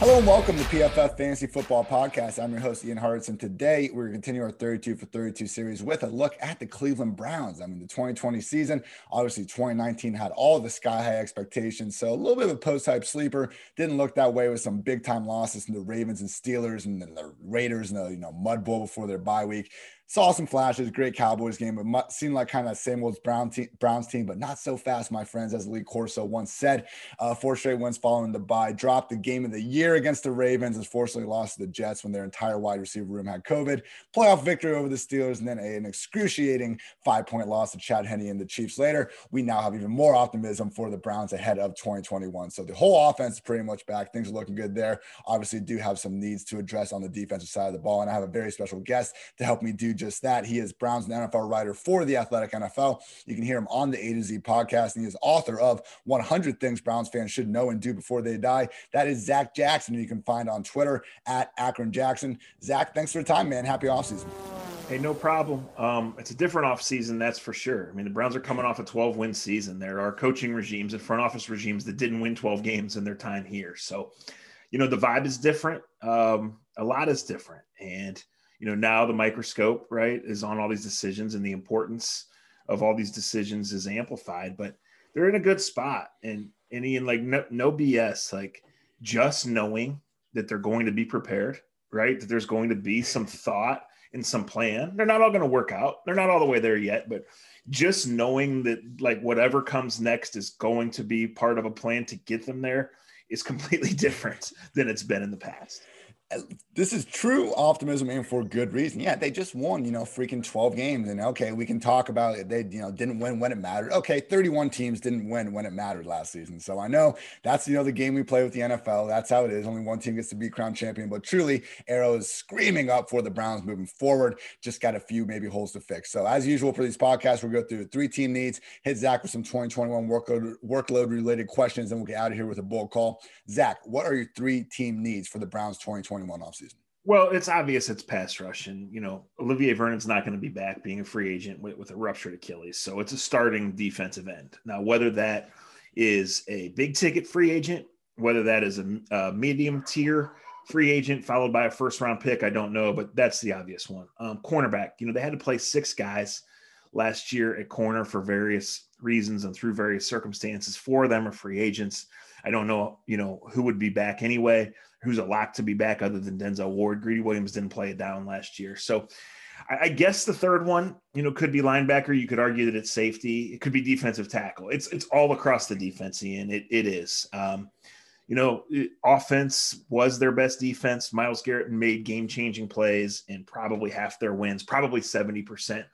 Hello and welcome to PFF Fantasy Football Podcast. I'm your host, Ian Hartitz, and today we're going to continue our 32 for 32 series with a look at the Cleveland Browns. I mean, the 2020 season, obviously 2019 had all the sky-high expectations, so a little bit of a post-hype sleeper. Didn't look that way with some big-time losses from the Ravens and Steelers and then the Raiders and the Mud Bowl before their bye week. Saw some flashes, great Cowboys game, but seemed like kind of that same old Browns team, but not so fast, my friends, as Lee Corso once said. Four straight wins following the bye, dropped the game of the year against the Ravens, and fortunately lost to the Jets when their entire wide receiver room had COVID. Playoff victory over the Steelers, and then an excruciating 5-point loss to Chad Henne and the Chiefs later. We now have even more optimism for the Browns ahead of 2021. So the whole offense is pretty much back. Things are looking good there. Obviously do have some needs to address on the defensive side of the ball, and I have a very special guest to help me do just that. He is Browns and NFL writer for The Athletic NFL. You can hear him on the A to Z podcast, and he is author of 100 Things Browns Fans Should Know and Do Before They Die. That is Zach Jackson, who you can find on Twitter at Akron Jackson. Zach, thanks for your time, man. Happy offseason. Hey, no problem. It's a different offseason, that's for sure. I mean, the Browns are coming off a 12-win season. There are coaching regimes and front office regimes that didn't win 12 games in their time here. So, the vibe is different. A lot is different. And now the microscope, right, is on all these decisions, and the importance of all these decisions is amplified, but they're in a good spot. And Ian, no BS, just knowing that they're going to be prepared, right, that there's going to be some thought and some plan. They're not all going to work out. They're not all the way there yet, but just knowing that, whatever comes next is going to be part of a plan to get them there is completely different than it's been in the past. This is true optimism, and for good reason. Yeah, they just won, freaking 12 games. And okay, we can talk about it. They, didn't win when it mattered. Okay, 31 teams didn't win when it mattered last season. So I know that's, the game we play with the NFL. That's how it is. Only one team gets to be crowned champion. But truly, Arrow is screaming up for the Browns moving forward. Just got a few maybe holes to fix. So as usual for these podcasts, we'll go through 3 team needs, hit Zach with some 2021 workload related questions, and we'll get out of here with a bold call. Zach, what are your 3 team needs for the Browns 2021? Offseason? Well, it's obvious it's pass rush, and Olivier Vernon's not going to be back, being a free agent with a ruptured Achilles. So it's a starting defensive end. Now, whether that is a big ticket free agent, whether that is a medium tier free agent followed by a first round pick, I don't know, but that's the obvious one. Cornerback, they had to play 6 guys last year at corner for various reasons and through various circumstances. 4 of them are free agents. I don't know, who would be back anyway, who's a lock to be back other than Denzel Ward. Greedy Williams didn't play it down last year. So I guess the third one, could be linebacker. You could argue that it's safety. It could be defensive tackle. It's all across the defense, Ian. It is. Offense was their best defense. Myles Garrett made game-changing plays in probably half their wins, probably 70%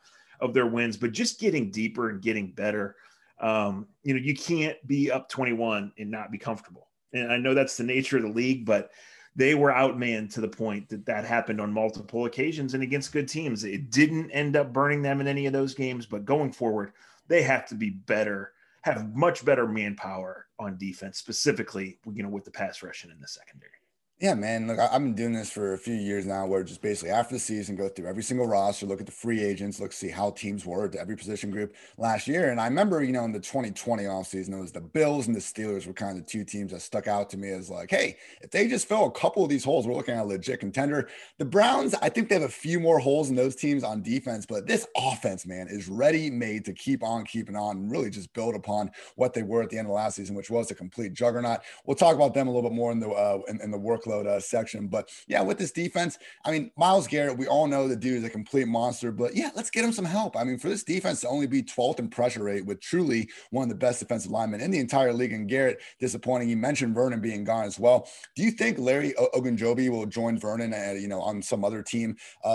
of their wins, but just getting deeper and getting better. You can't be up 21 and not be comfortable. And I know that's the nature of the league, but they were outmanned to the point that happened on multiple occasions and against good teams. It didn't end up burning them in any of those games, but going forward, they have to be better, have much better manpower on defense, specifically, with the pass rushing in the secondary. Yeah, man, look, I've been doing this for a few years now, where just basically after the season, go through every single roster, look at the free agents, see how teams were to every position group last year. And I remember, in the 2020 offseason, it was the Bills and the Steelers were kind of the 2 teams that stuck out to me as hey, if they just fill a couple of these holes, we're looking at a legit contender. The Browns, I think they have a few more holes in those teams on defense, but this offense, man, is ready made to keep on keeping on and really just build upon what they were at the end of last season, which was a complete juggernaut. We'll talk about them a little bit more in the work section. But yeah, with this defense, I mean, Myles Garrett, we all know the dude is a complete monster, but yeah, let's get him some help. I mean, for this defense to only be 12th in pressure rate with truly one of the best defensive linemen in the entire league, and Garrett, disappointing. You mentioned Vernon being gone as well. Do you think Larry Ogunjobi will join Vernon at, on some other team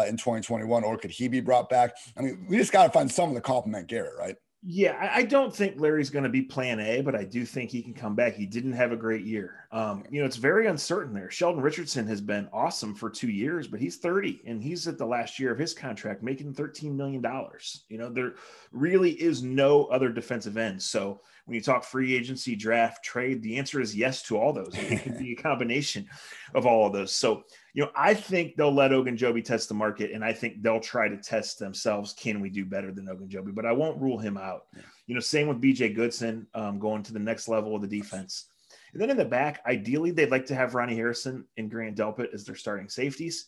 in 2021, or could he be brought back? I mean, we just got to find someone to compliment Garrett, right? Yeah, I don't think Larry's going to be plan A, but I do think he can come back. He didn't have a great year. It's very uncertain there. Sheldon Richardson has been awesome for 2 years, but he's 30 and he's at the last year of his contract, making $13 million. There really is no other defensive end. So when you talk free agency, draft, trade, the answer is yes to all those. It could be a combination of all of those. So, I think they'll let Ogunjobi test the market, and I think they'll try to test themselves. Can we do better than Ogunjobi? But I won't rule him out. Yeah. Same with BJ Goodson going to the next level of the defense. And then in the back, ideally, they'd like to have Ronnie Harrison and Grant Delpit as their starting safeties.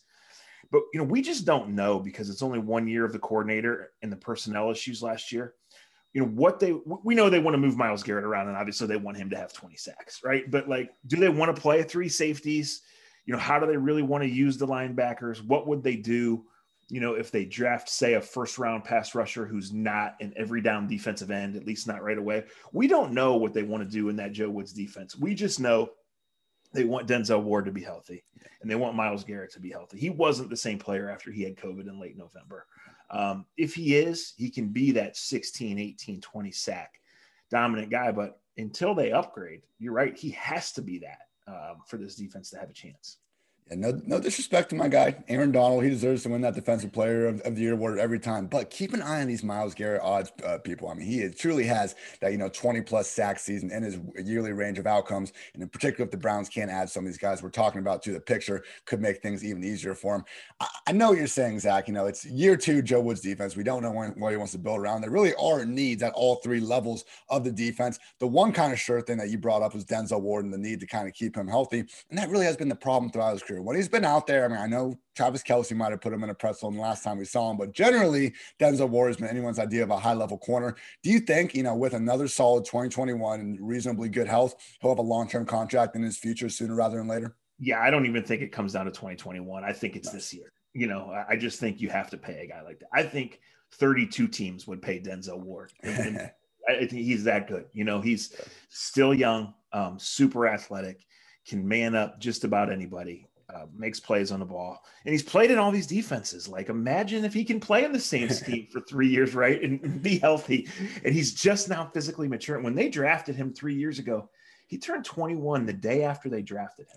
But, you know, we just don't know because it's only 1 year of the coordinator and the personnel issues last year. You know, what they – we know they want to move Myles Garrett around, and obviously they want him to have 20 sacks, right? But, like, do they want to play three safeties? You know, how do they really want to use the linebackers? What would they do, you know, if they draft, say, a first-round pass rusher who's not an every-down defensive end, at least not right away? We don't know what they want to do in that Joe Woods defense. We just know they want Denzel Ward to be healthy, and they want Myles Garrett to be healthy. He wasn't the same player after he had COVID in late November. If he is, he can be that 16, 18, 20 sack dominant guy. But until they upgrade, you're right, he has to be that. For this defense to have a chance. Yeah, no disrespect to my guy, Aaron Donald. He deserves to win that Defensive Player of the Year award every time. But keep an eye on these Myles Garrett odds, people. I mean, he truly has that, you know, 20-plus sack season in his yearly range of outcomes. And in particular, if the Browns can't add some of these guys we're talking about to the picture, could make things even easier for him. I know what you're saying, Zach. You know, it's year two Joe Woods defense. We don't know what he wants to build around. There really are needs at all three levels of the defense. The one kind of sure thing that you brought up was Denzel Ward and the need to kind of keep him healthy. And that really has been the problem throughout his career. When he's been out there, I mean, I know Travis Kelce might have put him in a pretzel the last time we saw him, but generally Denzel Ward has been anyone's idea of a high-level corner. Do you think, you know, with another solid 2021 and reasonably good health, he'll have a long-term contract in his future sooner rather than later? Yeah, I don't even think it comes down to 2021. I think it's this year. You know, I just think you have to pay a guy like that. I think 32 teams would pay Denzel Ward. I think he's that good. You know, he's still young, super athletic, can man up just about anybody. Makes plays on the ball, and he's played in all these defenses. Like, imagine if he can play in the same scheme for 3 years, right, and be healthy. And he's just now physically mature. When they drafted him 3 years ago, he turned 21 the day after they drafted him.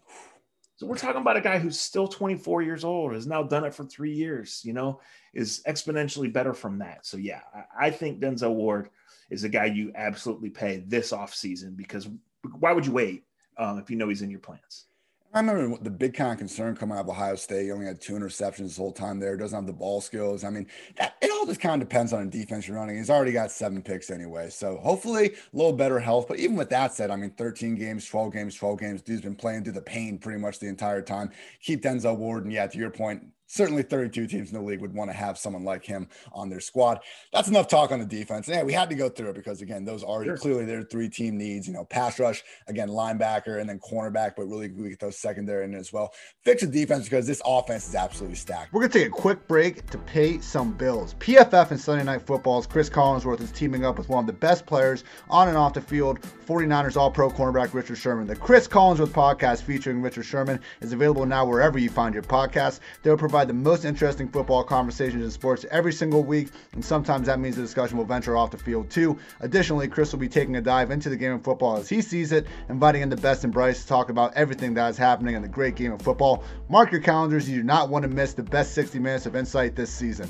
So we're talking about a guy who's still 24 years old, has now done it for 3 years, you know, is exponentially better from that. So yeah, I think Denzel Ward is a guy you absolutely pay this offseason, because why would you wait if you know he's in your plans? I remember the big kind of concern coming out of Ohio State. He only had 2 interceptions the whole time there. Doesn't have the ball skills. I mean, it all just kind of depends on a defense you're running. He's already got 7 picks anyway. So hopefully a little better health. But even with that said, I mean, 13 games, 12 games. Dude's been playing through the pain pretty much the entire time. Keep Denzel Ward. And yeah, to your point, certainly 32 teams in the league would want to have someone like him on their squad. That's enough talk on the defense. And yeah, we had to go through it because, again, those are clearly their 3 team needs, you know, pass rush, again, linebacker, and then cornerback, but really we get those secondary in as well. Fix the defense because this offense is absolutely stacked. We're going to take a quick break to pay some bills. PFF and Sunday Night Football's Chris Collinsworth is teaming up with one of the best players on and off the field, 49ers All-Pro cornerback Richard Sherman. The Chris Collinsworth podcast featuring Richard Sherman is available now wherever you find your podcasts. They'll provide the most interesting football conversations in sports every single week, and sometimes that means the discussion will venture off the field too. Additionally, Chris will be taking a dive into the game of football as he sees it, inviting in the best and brightest to talk about everything that is happening in the great game of football. Mark your calendars, you do not want to miss the best 60 minutes of insight this season.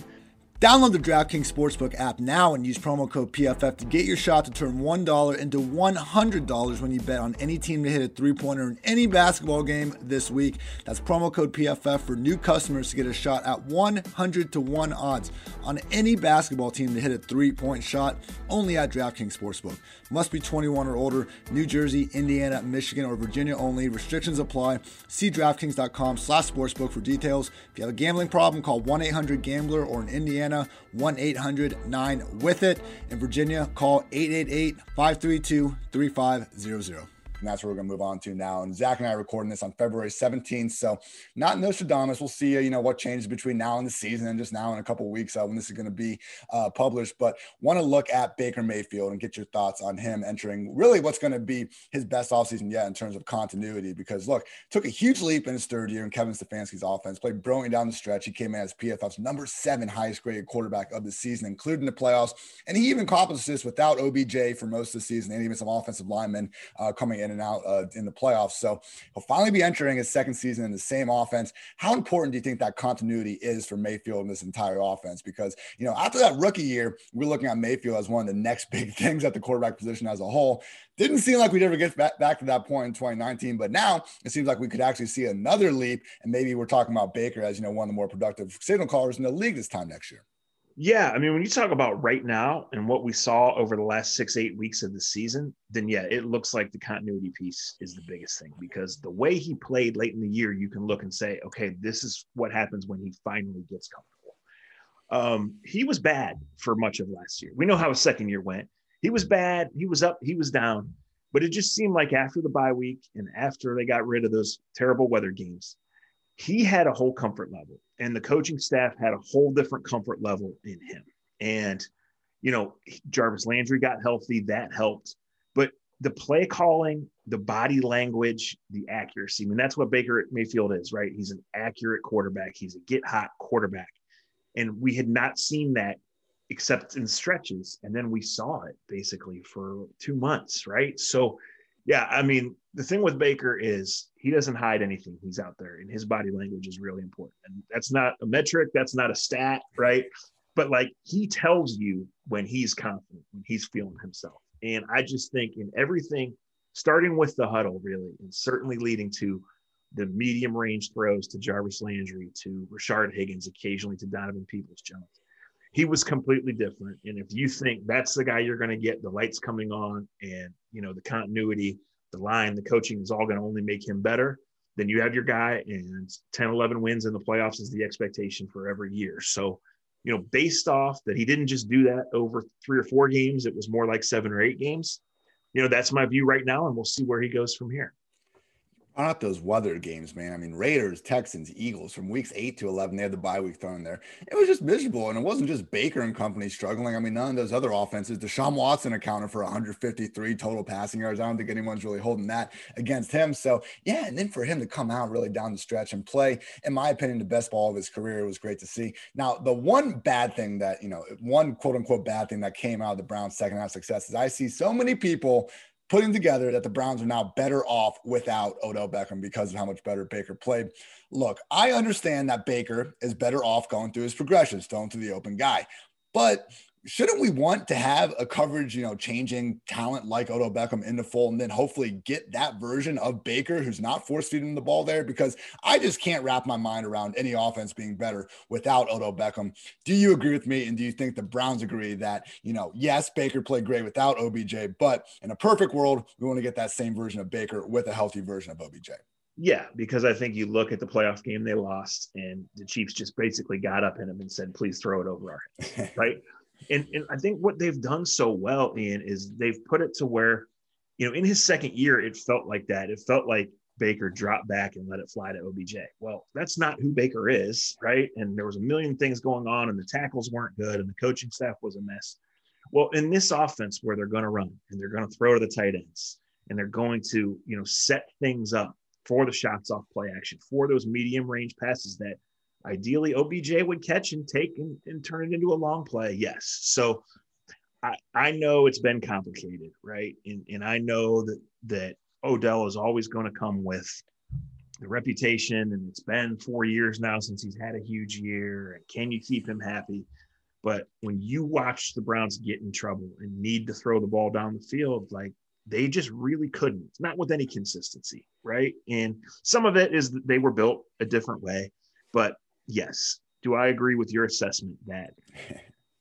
Download the DraftKings Sportsbook app now and use promo code PFF to get your shot to turn $1 into $100 when you bet on any team to hit a three-pointer in any basketball game this week. That's promo code PFF for new customers to get a shot at 100 to 1 odds on any basketball team to hit a three-point shot, only at DraftKings Sportsbook. Must be 21 or older, New Jersey, Indiana, Michigan, or Virginia only. Restrictions apply. See DraftKings.com/sportsbook for details. If you have a gambling problem, call 1-800-GAMBLER, or in Indiana, 1-800-9-WITH-IT. In Virginia, call 888-532-3500. And that's where we're going to move on to now. And Zach and I are recording this on February 17th. So not Nostradamus. We'll see, you know, what changes between now and the season and just now in a couple of weeks when this is going to be published. But want to look at Baker Mayfield and get your thoughts on him entering really what's going to be his best offseason yet in terms of continuity. Because, look, took a huge leap in his third year in Kevin Stefanski's offense, played brilliant down the stretch. He came in as PFF's number 7 highest graded quarterback of the season, including the playoffs. And he even accomplished this without OBJ for most of the season, and even some offensive linemen coming in and out in the playoffs. So he'll finally be entering his second season in the same offense. How important do you think that continuity is for Mayfield in this entire offense? Because, you know, after that rookie year, we're looking at Mayfield as one of the next big things at the quarterback position as a whole. Didn't seem like we'd ever get back to that point in 2019, but now it seems like we could actually see another leap. And maybe we're talking about Baker as, you know, one of the more productive signal callers in the league this time next year. Yeah, I mean, when you talk about right now and what we saw over the last 6-8 weeks of the season, then yeah, it looks like the continuity piece is the biggest thing, because the way he played late in the year, you can look and say, okay, this is what happens when he finally gets comfortable. He was bad for much of last year. We know how his second year went. He was bad. He was up. He was down. But it just seemed like after the bye week and after they got rid of those terrible weather games, he had a whole comfort level. And the coaching staff had a whole different comfort level in him. And, you know, Jarvis Landry got healthy. That helped. But the play calling, the body language, the accuracy, I mean, that's what Baker Mayfield is, right? He's an accurate quarterback. He's a get-hot quarterback. And we had not seen that except in stretches. And then we saw it basically for 2 months, right? So, yeah, I mean, the thing with Baker is he doesn't hide anything. He's out there, and his body language is really important. And that's not a metric. That's not a stat, right? But, like, he tells you when he's confident, when he's feeling himself. And I just think in everything, starting with the huddle, really, and certainly leading to the medium-range throws to Jarvis Landry, to Rashard Higgins, occasionally to Donovan Peoples-Jones, he was completely different. And if you think that's the guy you're going to get, the lights coming on and, you know, the continuity, the line, the coaching is all going to only make him better, then you have your guy, and 10, 11 wins in the playoffs is the expectation for every year. So, you know, based off that, he didn't just do that over 3 or 4 games. It was more like 7 or 8 games. You know, that's my view right now, and we'll see where he goes from here. Not those weather games, man. I mean, Raiders, Texans, Eagles from weeks 8 to 11, they had the bye week thrown in there. It was just miserable. And it wasn't just Baker and company struggling. I mean, none of those other offenses. Deshaun Watson accounted for 153 total passing yards. I don't think anyone's really holding that against him. So yeah. And then for him to come out really down the stretch and play, in my opinion, the best ball of his career, was great to see. Now, the one bad thing that, you know, one quote unquote bad thing that came out of the Browns' second half success is I see so many people putting together that the Browns are now better off without Odell Beckham because of how much better Baker played. Look, I understand that Baker is better off going through his progressions, throwing to the open guy, but shouldn't we want to have a coverage, you know, changing talent like Odell Beckham into full, and then hopefully get that version of Baker who's not force feeding the ball there? Because I just can't wrap my mind around any offense being better without Odell Beckham. Do you agree with me? And do you think the Browns agree that, you know, yes, Baker played great without OBJ, but in a perfect world, we want to get that same version of Baker with a healthy version of OBJ? Yeah, because I think you look at the playoff game they lost, and the Chiefs just basically got up in him and said, please throw it over our heads, right? And I think what they've done so well, Ian, is they've put it to where, you know, in his second year, it felt like that. It felt like Baker dropped back and let it fly to OBJ. Well, that's not who Baker is, right? And there was a million things going on, and the tackles weren't good, and the coaching staff was a mess. Well, in this offense where they're going to run and they're going to throw to the tight ends, and they're going to, you know, set things up for the shots off play action, for those medium range passes that ideally OBJ would catch and take and turn it into a long play. Yes. So I know it's been complicated, right? And I know that Odell is always going to come with the reputation, and it's been 4 years now since he's had a huge year, and can you keep him happy? But when you watch the Browns get in trouble and need to throw the ball down the field, like, they just really couldn't, not with any consistency, right? And some of it is that they were built a different way, but yes. Do I agree with your assessment that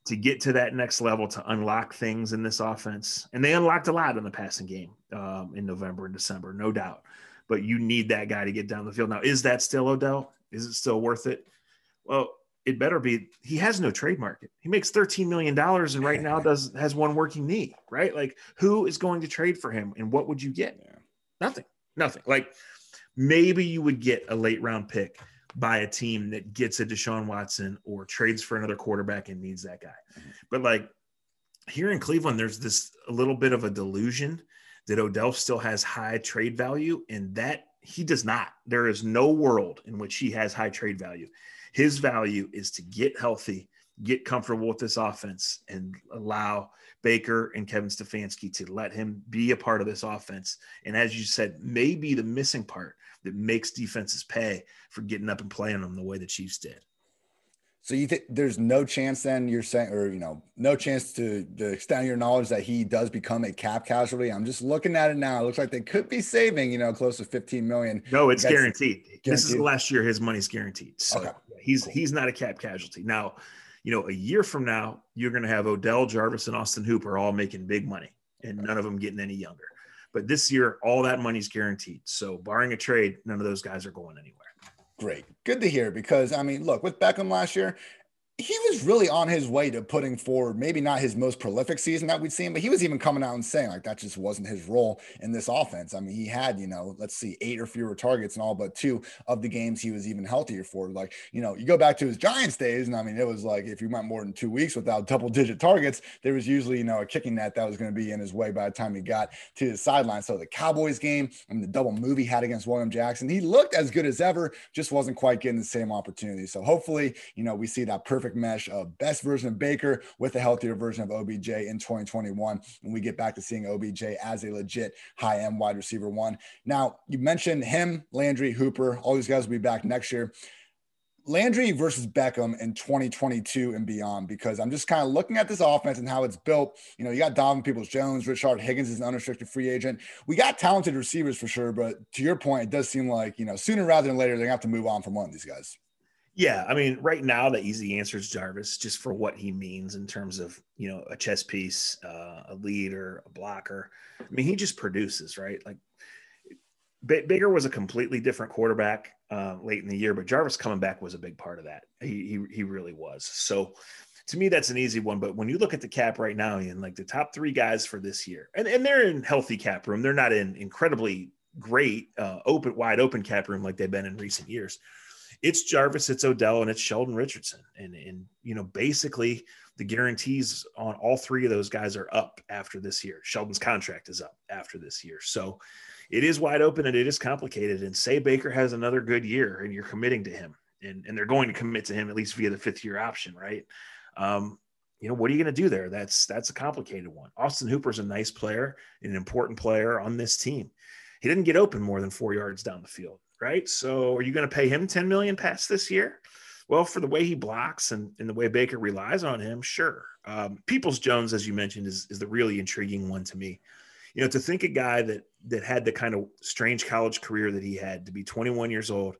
to get to that next level, to unlock things in this offense, and they unlocked a lot in the passing game in November and December, no doubt, but you need that guy to get down the field. Now, is that still Odell? Is it still worth it? Well, it better be. He has no trade market. He makes $13 million and right now has one working knee, right? Like, who is going to trade for him, and what would you get? Yeah. Nothing. Like, maybe you would get a late round pick by a team that gets a Deshaun Watson or trades for another quarterback and needs that guy. But like here in Cleveland, there's this a little bit of a delusion that Odell still has high trade value, and that he does not. There is no world in which he has high trade value. His value is to get healthy, get comfortable with this offense, and allow Baker and Kevin Stefanski to let him be a part of this offense. And as you said, maybe the missing part that makes defenses pay for getting up and playing them the way the Chiefs did. So you think there's no chance then you're saying, or, you know, no chance to the extent of your knowledge that he does become a cap casualty? I'm just looking at it now. It looks like they could be saving, you know, close to 15 million. No, it's guaranteed. This is the last year his money's guaranteed. So okay. He's not a cap casualty. Now, you know, a year from now, you're going to have Odell, Jarvis, and Austin Hooper all making big money and none of them getting any younger. But this year, all that money's guaranteed. So barring a trade, none of those guys are going anywhere. Great. Good to hear, because, I mean, look, with Beckham last year, he was really on his way to putting forward maybe not his most prolific season that we'd seen, but he was even coming out and saying, like, that just wasn't his role in this offense. I mean, he had, you know, let's see, 8 or fewer targets in all but 2 of the games he was even healthier for. Like, you know, you go back to his Giants days, and I mean, it was like if you went more than 2 weeks without double-digit targets, there was usually, you know, a kicking net that was going to be in his way by the time he got to the sideline. So the Cowboys game and the double move he had against William Jackson, he looked as good as ever, just wasn't quite getting the same opportunity. So hopefully, you know, we see that perfect mesh of best version of Baker with a healthier version of OBJ in 2021, and we get back to seeing OBJ as a legit high-end wide receiver one. Now, you mentioned him, Landry, Hooper, all these guys will be back next year. Landry versus Beckham in 2022 and beyond, because I'm just kind of looking at this offense and how it's built. You know, you got Donovan Peoples-Jones, Rashard Higgins is an unrestricted free agent. We got talented receivers for sure, but to your point, it does seem like, you know, sooner rather than later, they're going to have to move on from one of these guys. Yeah, I mean, right now, the easy answer is Jarvis, just for what he means in terms of, you know, a chess piece, a leader, a blocker. I mean, he just produces, right? Like, Baker was a completely different quarterback late in the year, but Jarvis coming back was a big part of that. He really was. So, to me, that's an easy one. But when you look at the cap right now, Ian, like the top 3 guys for this year, and they're in healthy cap room. They're not in incredibly great, wide open cap room like they've been in recent years. It's Jarvis, it's Odell, and it's Sheldon Richardson. And you know, basically the guarantees on all 3 of those guys are up after this year. Sheldon's contract is up after this year. So it is wide open and it is complicated. And say Baker has another good year and you're committing to him, and they're going to commit to him at least via the 5th-year option, right? You know, what are you going to do there? That's a complicated one. Austin Hooper's a nice player, an important player on this team. He didn't get open more than 4 yards down the field. Right. So are you going to pay him $10 million past this year? Well, for the way he blocks and the way Baker relies on him, sure. Peoples-Jones, as you mentioned, is the really intriguing one to me. You know, to think a guy that had the kind of strange college career that he had, to be 21 years old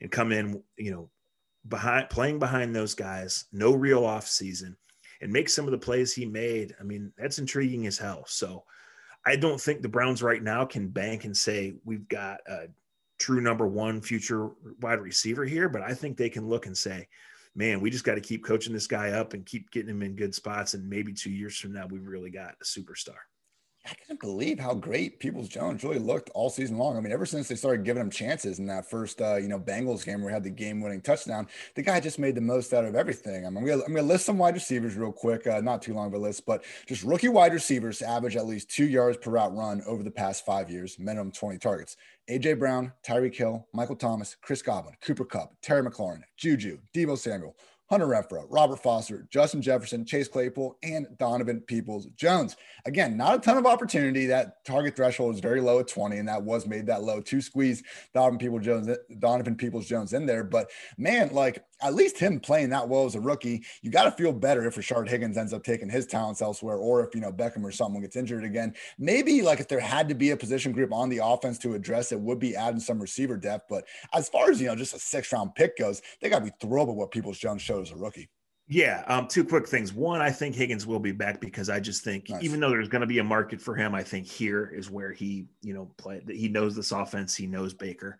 and come in, you know, playing behind those guys, no real offseason, and make some of the plays he made. I mean, that's intriguing as hell. So I don't think the Browns right now can bank and say we've got a true number 1 future wide receiver here, but I think they can look and say, man, we just got to keep coaching this guy up and keep getting him in good spots. And maybe 2 years from now, we've really got a superstar. I can't believe how great Peoples-Jones really looked all season long. I mean, ever since they started giving him chances in that first, you know, Bengals game where he had the game-winning touchdown, the guy just made the most out of everything. I mean, I'm gonna list some wide receivers real quick, not too long of a list, but just rookie wide receivers to average at least 2 yards per route run over the past 5 years, minimum 20 targets. A.J. Brown, Tyreek Hill, Michael Thomas, Chris Godwin, Cooper Kupp, Terry McLaurin, Juju, Deebo Samuel, Hunter Renfrow, Robert Foster, Justin Jefferson, Chase Claypool, and Donovan Peoples-Jones. Again, not a ton of opportunity. That target threshold is very low at 20, and that was made that low to squeeze Donovan Peoples-Jones in there. But, man, like, at least him playing that well as a rookie, you got to feel better if Rashard Higgins ends up taking his talents elsewhere, or if, you know, Beckham or someone gets injured again. Maybe, like, if there had to be a position group on the offense to address, it would be adding some receiver depth. But as far as, you know, just a 6th-round pick goes, they got to be thrilled with what Peoples-Jones showed as a rookie. Yeah. 2 quick things. One, I think Higgins will be back, because I just think, even though there's going to be a market for him, I think here is where he, you know, played. He knows this offense. He knows Baker.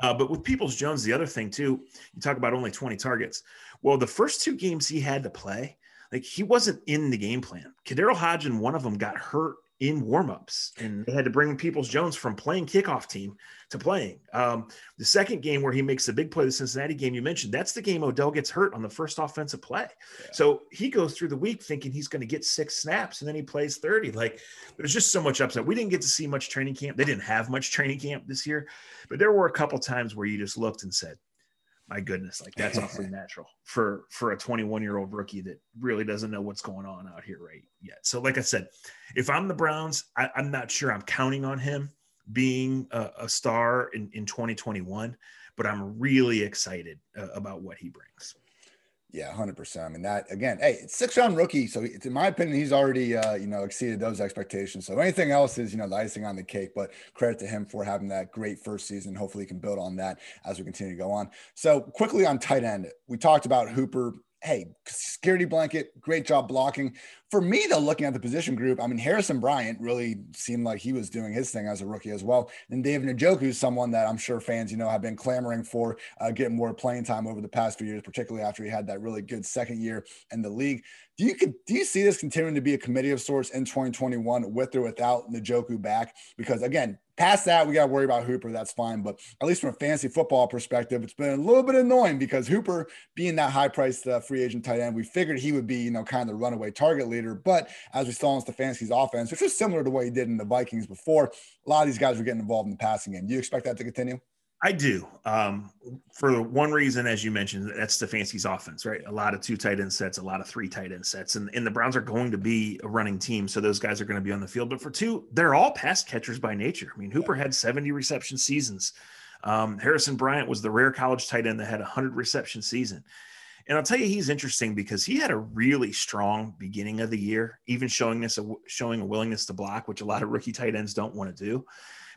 But with Peoples-Jones, the other thing too, you talk about only 20 targets. Well, the first 2 games he had to play, like, he wasn't in the game plan. Kadarrell Hodgin, one of them, got hurt in warmups, and they had to bring Peoples-Jones from playing kickoff team to playing. The second game where he makes the big play, the Cincinnati game you mentioned, that's the game Odell gets hurt on the first offensive play. Yeah. So he goes through the week thinking he's going to get 6 snaps, and then he plays 30. Like, there's just so much upside. We didn't get to see much training camp. They didn't have much training camp this year, but there were a couple times where you just looked and said, my goodness, like, that's awfully natural for a 21-year-old rookie that really doesn't know what's going on out here right yet. So, like I said, if I'm the Browns, I'm not sure I'm counting on him being a star in 2021, but I'm really excited about what he brings. Yeah, 100%. I mean, that, again, hey, it's 6-round rookie. So, in my opinion, he's already, you know, exceeded those expectations. So, anything else is, you know, the icing on the cake, but credit to him for having that great first season. Hopefully, he can build on that as we continue to go on. So, quickly on tight end, we talked about Hooper. hey, security blanket, great job blocking. For me, though, looking at the position group, I mean, Harrison Bryant really seemed like he was doing his thing as a rookie as well. And Dave Njoku is someone that I'm sure fans, you know, have been clamoring for getting more playing time over the past few years, particularly after he had that really good second year in the league. Do you see this continuing to be a committee of sorts in 2021 with or without Njoku back? Because, again, past that, we got to worry about Hooper. That's fine. But at least from a fantasy football perspective, it's been a little bit annoying because Hooper being that high-priced free agent tight end, we figured he would be, you know, kind of the runaway target leader. But as we saw in Stefanski's offense, which was similar to what he did in the Vikings before, a lot of these guys were getting involved in the passing game. Do you expect that to continue? I do. For one reason, as you mentioned, that's Stefanski's offense, right? A lot of two tight end sets, a lot of three tight end sets. And the Browns are going to be a running team, so those guys are going to be on the field. But for two, they're all pass catchers by nature. I mean, Hooper had 70 reception seasons. Harrison Bryant was the rare college tight end that had 100 reception season. And I'll tell you, he's interesting because he had a really strong beginning of the year, even showing a willingness to block, which a lot of rookie tight ends don't want to do.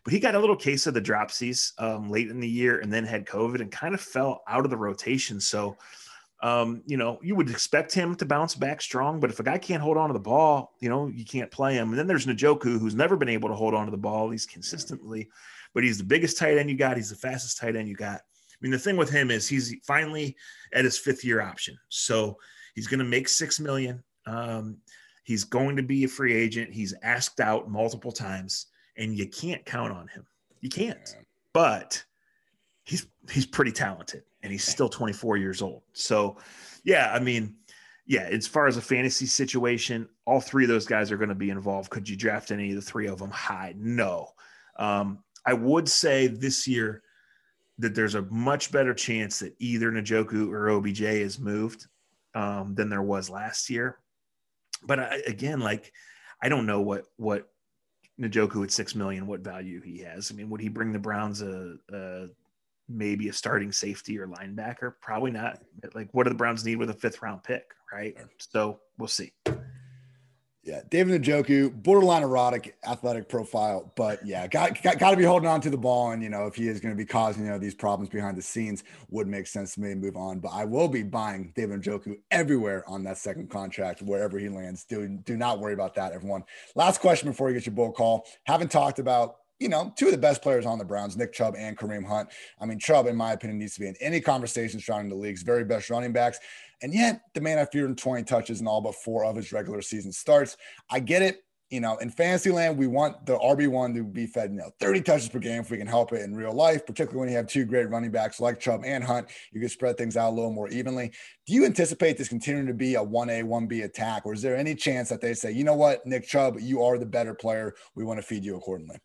But he got a little case of the dropsies late in the year and then had COVID and kind of fell out of the rotation. So, you know, you would expect him to bounce back strong, but if a guy can't hold on to the ball, you know, you can't play him. And then there's Njoku, who's never been able to hold on to the ball, at least consistently, but he's the biggest tight end you got. He's the fastest tight end you got. I mean, the thing with him is he's finally at his fifth year option. So he's going to make $6 million. He's going to be a free agent. He's asked out multiple times. And you can't count on him. You can't. But he's pretty talented, and he's still 24 years old. So, yeah, I mean, yeah, as far as a fantasy situation, all three of those guys are going to be involved. Could you draft any of the three of them high? No. I would say this year that there's a much better chance that either Njoku or OBJ is moved than there was last year. But, again, like, I don't know what Njoku at $6 million, what value he has. I mean, would he bring the Browns maybe a starting safety or linebacker? Probably not. Like, what do the Browns need with a fifth round pick, right? So we'll see. Yeah, David Njoku, borderline erotic athletic profile, but yeah, got to be holding on to the ball. And, you know, if he is going to be causing, you know, these problems behind the scenes, would make sense to me to move on. But I will be buying David Njoku everywhere on that second contract, wherever he lands. Do not worry about that, everyone. Last question before you get your bull call. Haven't talked about, you know, two of the best players on the Browns, Nick Chubb and Kareem Hunt. I mean, Chubb, in my opinion, needs to be in any conversation surrounding the league's very best running backs. And yet the man had 420 touches in all but four of his regular season starts. I get it. You know, in fantasy land, we want the RB1 to be fed, you know, 30 touches per game if we can help it in real life, particularly when you have two great running backs like Chubb and Hunt. You can spread things out a little more evenly. Do you anticipate this continuing to be a 1A, 1B attack, or is there any chance that they say, you know what, Nick Chubb, you are the better player. We want to feed you accordingly?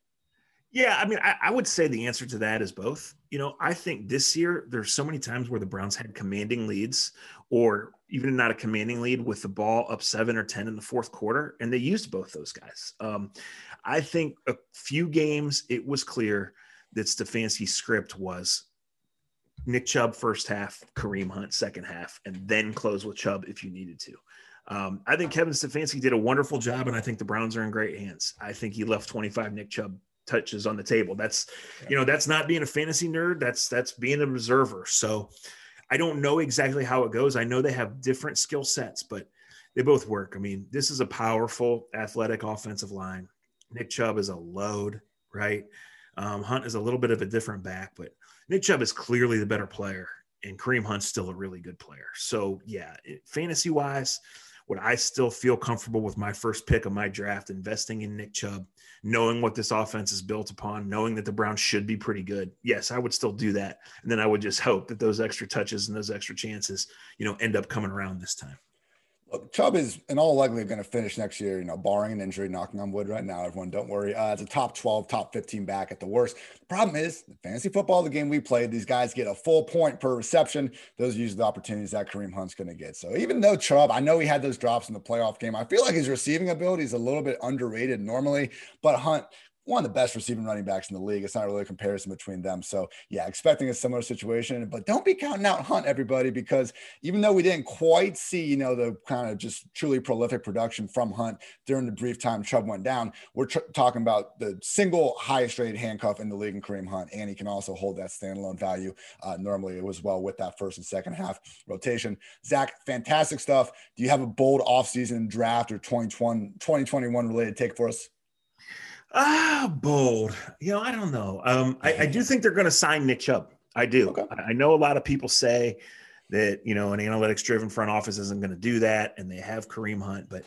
Yeah, I mean, I would say the answer to that is both. You know, I think this year there's so many times where the Browns had commanding leads, or even not a commanding lead with the ball up 7 or 10 in the fourth quarter, and they used both those guys. I think a few games it was clear that Stefanski's script was Nick Chubb first half, Kareem Hunt second half, and then close with Chubb if you needed to. I think Kevin Stefanski did a wonderful job, and I think the Browns are in great hands. I think he left 25 Nick Chubb touches on the table. That's, you know, that's not being a fantasy nerd. That's being an observer. So I don't know exactly how it goes. I know they have different skill sets, but they both work. I mean, this is a powerful athletic offensive line. Nick Chubb is a load, right? Hunt is a little bit of a different back, but Nick Chubb is clearly the better player, and Kareem Hunt's still a really good player. So yeah, fantasy wise, would I still feel comfortable with my first pick of my draft investing in Nick Chubb, knowing what this offense is built upon, knowing that the Browns should be pretty good? Yes, I would still do that. And then I would just hope that those extra touches and those extra chances, you know, end up coming around this time. Look, Chubb is in all likelihood going to finish next year, you know, barring an injury, knocking on wood right now, everyone, don't worry. It's a top 12, top 15 back at the worst. The problem is, in fantasy football, the game we played, these guys get a full point per reception. Those are usually the opportunities that Kareem Hunt's going to get. So even though Chubb, I know he had those drops in the playoff game, I feel like his receiving ability is a little bit underrated normally, but Hunt – one of the best receiving running backs in the league. It's not really a comparison between them. So yeah, expecting a similar situation, but don't be counting out Hunt, everybody, because even though we didn't quite see, you know, the kind of just truly prolific production from Hunt during the brief time Chubb went down, we're talking about the single highest rated handcuff in the league in Kareem Hunt. And he can also hold that standalone value. Normally it was well with that first and second half rotation. Zach, fantastic stuff. Do you have a bold offseason draft or 2021 related take for us? Bold. You know, I don't know. I do think they're going to sign Nick Chubb. I do. Okay. I know a lot of people say that, you know, an analytics-driven front office isn't going to do that, and they have Kareem Hunt. But,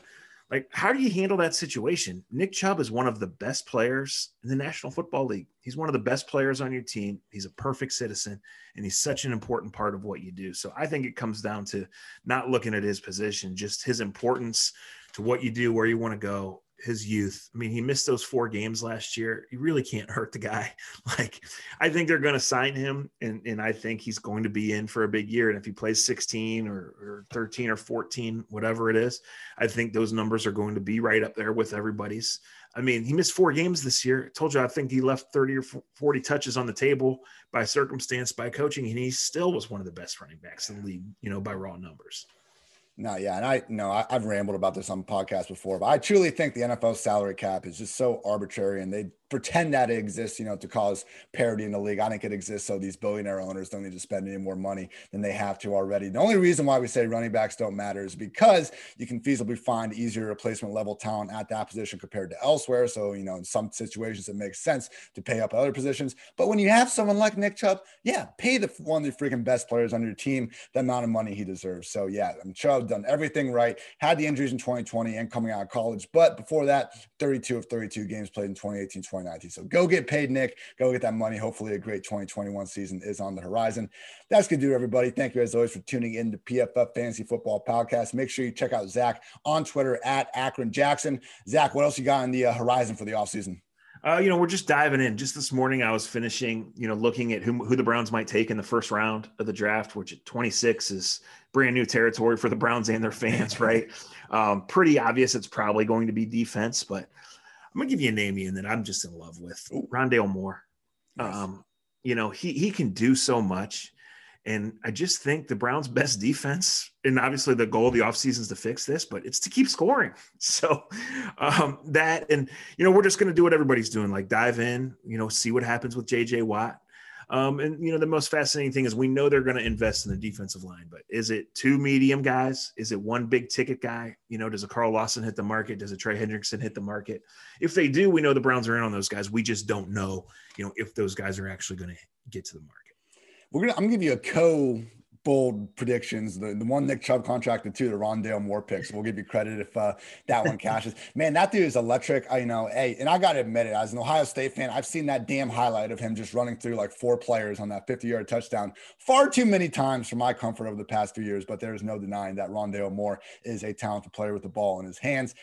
like, how do you handle that situation? Nick Chubb is one of the best players in the National Football League. He's one of the best players on your team. He's a perfect citizen, and he's such an important part of what you do. So I think it comes down to not looking at his position, just his importance to what you do, where you want to go. His youth. I mean, he missed those 4 games last year. You really can't hurt the guy. Like, I think they're going to sign him, and I think he's going to be in for a big year. And if he plays 16 or 13 or 14, whatever it is, I think those numbers are going to be right up there with everybody's. I mean, he missed 4 games this year. I told you, I think he left 30 or 40 touches on the table by circumstance, by coaching, and he still was one of the best running backs in the league, you know, by raw numbers. No, yeah, and I've rambled about this on podcasts before, but I truly think the NFL salary cap is just so arbitrary, and they pretend that it exists, you know, to cause parity in the league. I think it exists so these billionaire owners don't need to spend any more money than they have to already. The only reason why we say running backs don't matter is because you can feasibly find easier replacement level talent at that position compared to elsewhere. So, you know, in some situations, it makes sense to pay up other positions. But when you have someone like Nick Chubb, yeah, pay one of the freaking best players on your team the amount of money he deserves. So yeah, Chubb done everything right, had the injuries in 2020 and coming out of college. But before that, 32 of 32 games played in 2018, 2019. So go get paid, Nick. Go get that money. Hopefully a great 2021 season is on the horizon. That's going to do it, everybody. Thank you, as always, for tuning in to PFF Fantasy Football Podcast. Make sure you check out Zach on Twitter at Akron Jackson. Zach, what else you got on the horizon for the offseason? You know, we're just diving in. Just this morning, I was finishing, you know, looking at who the Browns might take in the first round of the draft, which at 26 is brand new territory for the Browns and their fans, right? Pretty obvious it's probably going to be defense, but I'm going to give you a name, Ian, that I'm just in love with. Rondale Moore. Nice. You know, he can do so much. And I just think the Browns' best defense, and obviously the goal of the offseason is to fix this, but it's to keep scoring. So that, and, you know, we're just going to do what everybody's doing, like dive in, you know, see what happens with J.J. Watt. And, you know, the most fascinating thing is we know they're going to invest in the defensive line, but is it 2 medium guys? Is it 1 big ticket guy? You know, does a Carl Lawson hit the market? Does a Trey Hendrickson hit the market? If they do, we know the Browns are in on those guys. We just don't know, you know, if those guys are actually going to get to the market. I'm going to give you a bold predictions, the one Nick Chubb contract, and 2 the Rondale Moore picks. We'll give you credit if that one cashes. Man, that dude is electric. You know, hey, and I got to admit it, as an Ohio State fan, I've seen that damn highlight of him just running through like 4 players on that 50-yard touchdown far too many times for my comfort over the past few years, but there is no denying that Rondale Moore is a talented player with the ball in his hands.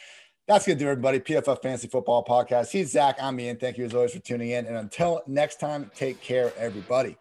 That's going to do it, everybody. PFF Fantasy Football Podcast. He's Zach. I'm Ian. Thank you, as always, for tuning in. And until next time, take care, everybody.